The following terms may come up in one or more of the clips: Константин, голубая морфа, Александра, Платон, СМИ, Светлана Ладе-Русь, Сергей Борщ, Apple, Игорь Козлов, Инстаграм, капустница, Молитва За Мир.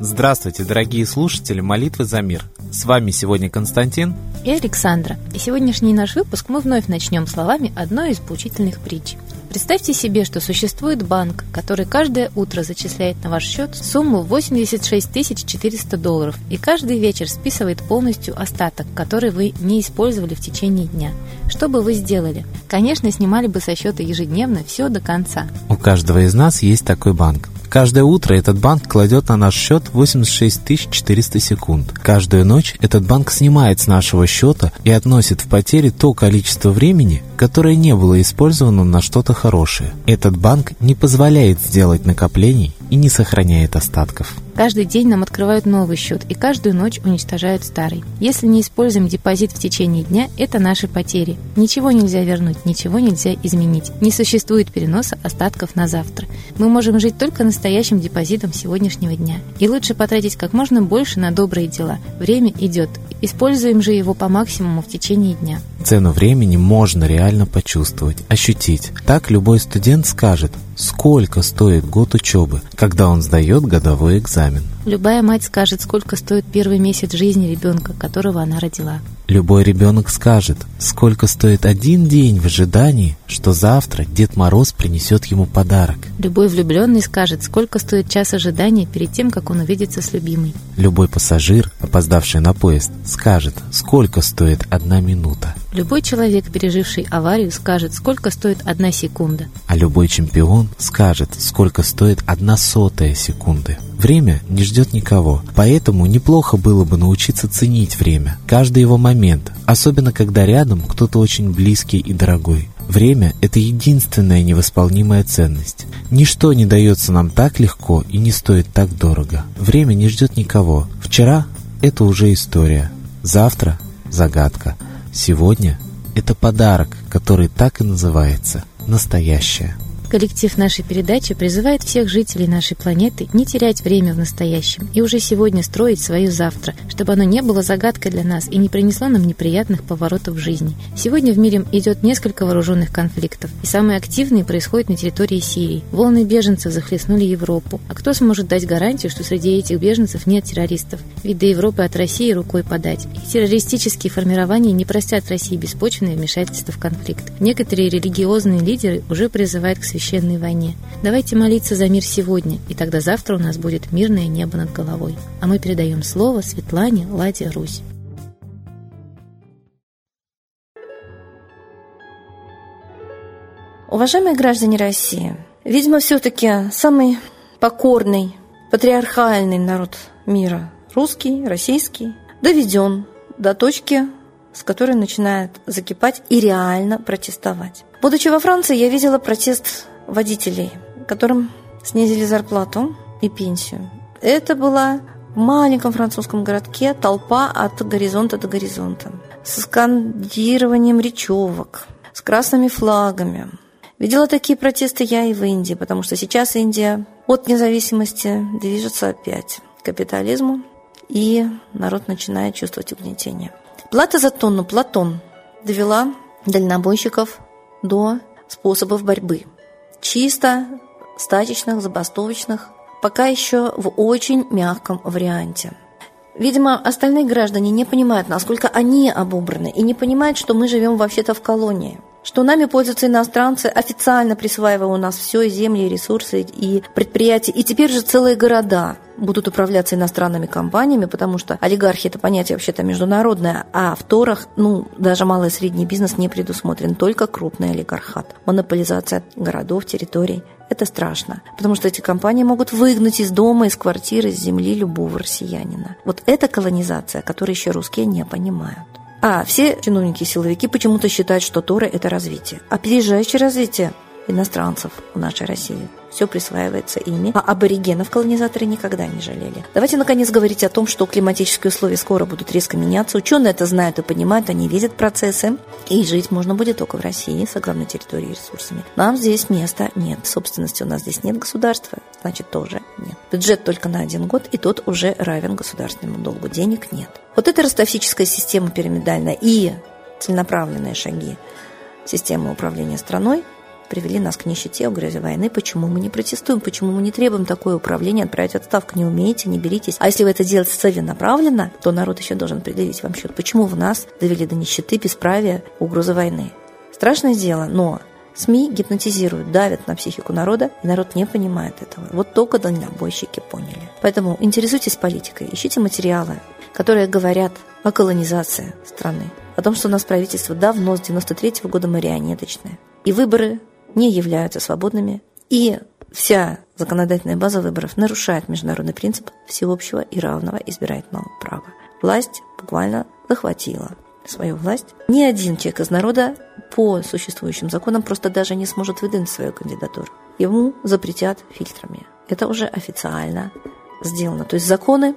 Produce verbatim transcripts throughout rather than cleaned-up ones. Здравствуйте, дорогие слушатели «Молитвы за мир». С вами сегодня Константин и Александра. И сегодняшний наш выпуск мы вновь начнем словами одной из поучительных притч. Представьте себе, что существует банк, который каждое утро зачисляет на ваш счет сумму восемьдесят шесть тысяч четыреста долларов и каждый вечер списывает полностью остаток, который вы не использовали в течение дня. Что бы вы сделали? Конечно, снимали бы со счета ежедневно все до конца. У каждого из нас есть такой банк. Каждое утро этот банк кладет на наш счет восемьдесят шесть тысяч четыреста секунд. Каждую ночь этот банк снимает с нашего счета и относит в потери то количество времени, которое не было использовано на что-то хорошее. Этот банк не позволяет сделать накоплений и не сохраняет остатков. Каждый день нам открывают новый счет и каждую ночь уничтожают старый. Если не используем депозит в течение дня, это наши потери. Ничего нельзя вернуть, ничего нельзя изменить. Не существует переноса остатков на завтра. Мы можем жить только настоящим депозитом сегодняшнего дня. И лучше потратить как можно больше на добрые дела. Время идет. Используем же его по максимуму в течение дня. Цену времени можно реально почувствовать, ощутить. Так любой студент скажет, сколько стоит год учебы, когда он сдает годовой экзамен. Любая мать скажет, сколько стоит первый месяц жизни ребенка, которого она родила. Любой ребенок скажет, сколько стоит один день в ожидании, что завтра Дед Мороз принесет ему подарок. Любой влюбленный скажет, сколько стоит час ожидания перед тем, как он увидится с любимой. Любой пассажир, опоздавший на поезд, скажет, сколько стоит одна минута. Любой человек, переживший аварию, скажет, сколько стоит одна секунда. А любой чемпион скажет, сколько стоит одна сотая секунды. Время не ждет никого, поэтому неплохо было бы научиться ценить время, каждый его момент, особенно когда рядом кто-то очень близкий и дорогой. Время – это единственная невосполнимая ценность. Ничто не дается нам так легко и не стоит так дорого. Время не ждет никого. Вчера – это уже история, завтра – загадка, сегодня – это подарок, который так и называется – настоящее. Коллектив нашей передачи призывает всех жителей нашей планеты не терять время в настоящем и уже сегодня строить свое завтра, чтобы оно не было загадкой для нас и не принесло нам неприятных поворотов в жизни. Сегодня в мире идет несколько вооруженных конфликтов, и самые активные происходят на территории Сирии. Волны беженцев захлестнули Европу. А кто сможет дать гарантию, что среди этих беженцев нет террористов? Ведь до Европы от России рукой подать. И террористические формирования не простят России беспочвенное вмешательство в конфликт. Некоторые религиозные лидеры уже призывают к священному священной войне. Давайте молиться за мир сегодня, и тогда завтра у нас будет мирное небо над головой. А мы передаем слово Светлане Ладе-Русь. Уважаемые граждане России, видимо, все-таки самый покорный, патриархальный народ мира, русский, российский, доведен до точки, с которой начинает закипать и реально протестовать. Будучи во Франции, я видела протест водителей, которым снизили зарплату и пенсию. Это была в маленьком французском городке толпа от горизонта до горизонта, с скандированием речевок, с красными флагами. Видела такие протесты я и в Индии, потому что сейчас Индия от независимости движется опять к капитализму, и народ начинает чувствовать угнетение. Плата за тонну Платон довела дальнобойщиков до способов борьбы. Чисто стачечных, забастовочных, пока еще в очень мягком варианте. Видимо, остальные граждане не понимают, насколько они обобраны, и не понимают, что мы живем вообще-то в колонии, что нами пользуются иностранцы, официально присваивая у нас все, земли, ресурсы и предприятия. И теперь же целые города будут управляться иностранными компаниями, потому что олигархи – это понятие вообще-то международное, а в торах, ну, даже малый и средний бизнес не предусмотрен, только крупный олигархат. Монополизация городов, территорий – это страшно, потому что эти компании могут выгнать из дома, из квартиры, из земли любого россиянина. Вот это колонизация, которую еще русские не понимают. А все чиновники и силовики почему-то считают, что торы – это развитие. Опережающее развитие иностранцев в нашей России. Все присваивается ими. А аборигенов колонизаторы никогда не жалели. Давайте, наконец, говорить о том, что климатические условия скоро будут резко меняться. Ученые это знают и понимают, они видят процессы. И жить можно будет только в России с огромной территорией и ресурсами. Нам здесь места нет. Собственности у нас здесь нет, государства, значит, тоже жизни. Бюджет только на один год, и тот уже равен государственному долгу. Денег нет. Вот эта ростовсическая система пирамидальная и целенаправленные шаги системы управления страной привели нас к нищете, угрозе войны. Почему мы не протестуем? Почему мы не требуем такое управление? Отправить в отставку не умеете, не беритесь. А если вы это делаете целенаправленно, то народ еще должен предъявить вам счет. Почему вы нас довели до нищеты, бесправия, угрозы войны? Страшное дело, но СМИ гипнотизируют, давят на психику народа, и народ не понимает этого. Вот только дальнобойщики поняли. Поэтому интересуйтесь политикой, ищите материалы, которые говорят о колонизации страны, о том, что у нас правительство давно, с девяносто третьего года, марионеточное. И выборы не являются свободными, и вся законодательная база выборов нарушает международный принцип всеобщего и равного избирательного права. Власть буквально захватила свою власть. Ни один человек из народа по существующим законам просто даже не сможет выдвинуть свою кандидатуру. Ему запретят фильтрами. Это уже официально сделано. То есть законы,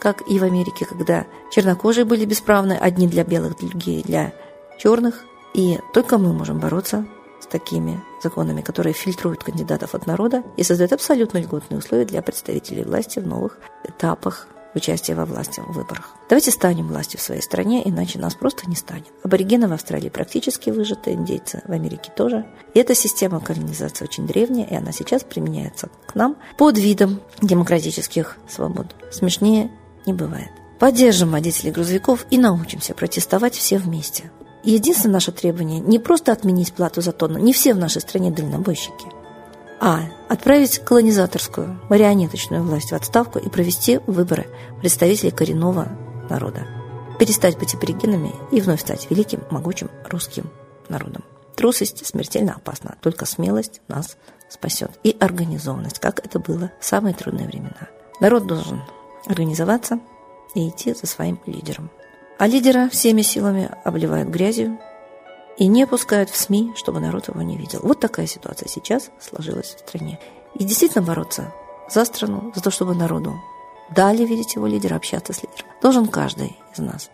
как и в Америке, когда чернокожие были бесправны, одни для белых, другие для черных, и только мы можем бороться с такими законами, которые фильтруют кандидатов от народа и создают абсолютно льготные условия для представителей власти в новых этапах участия во власти в выборах. Давайте станем властью в своей стране, иначе нас просто не станет. Аборигены в Австралии практически выжаты, индейцы в Америке тоже. И эта система колонизации очень древняя, и она сейчас применяется к нам под видом демократических свобод. Смешнее не бывает. Поддержим водителей грузовиков и научимся протестовать все вместе. Единственное наше требование – не просто отменить плату за тонну, не все в нашей стране дальнобойщики, а отправить колонизаторскую, марионеточную власть в отставку и провести выборы представителей коренного народа. Перестать быть аборигенами и вновь стать великим, могучим русским народом. Трусость смертельно опасна, только смелость нас спасет. И организованность, как это было в самые трудные времена. Народ должен организоваться и идти за своим лидером. А лидера всеми силами обливают грязью и не пускают в СМИ, чтобы народ его не видел. Вот такая ситуация сейчас сложилась в стране. И действительно бороться за страну, за то, чтобы народу дали видеть его лидера, общаться с лидером, должен каждый из нас.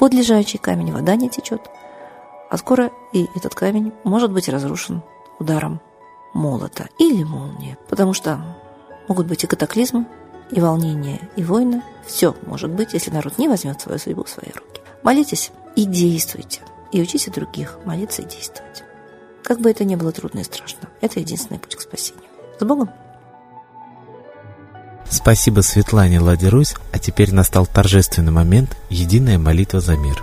Под лежачий камень вода не течет, а скоро и этот камень может быть разрушен ударом молота или молнии, потому что могут быть и катаклизмы, и волнения, и войны. Все может быть, если народ не возьмет свою судьбу в свои руки. Молитесь и действуйте. И учите других молиться и действовать. Как бы это ни было трудно и страшно, это единственный путь к спасению. С Богом! Спасибо Светлане Ладе-Русь. А теперь настал торжественный момент – единая молитва за мир.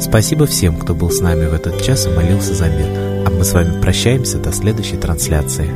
Спасибо всем, кто был с нами в этот час и молился за мир. А мы с вами прощаемся до следующей трансляции.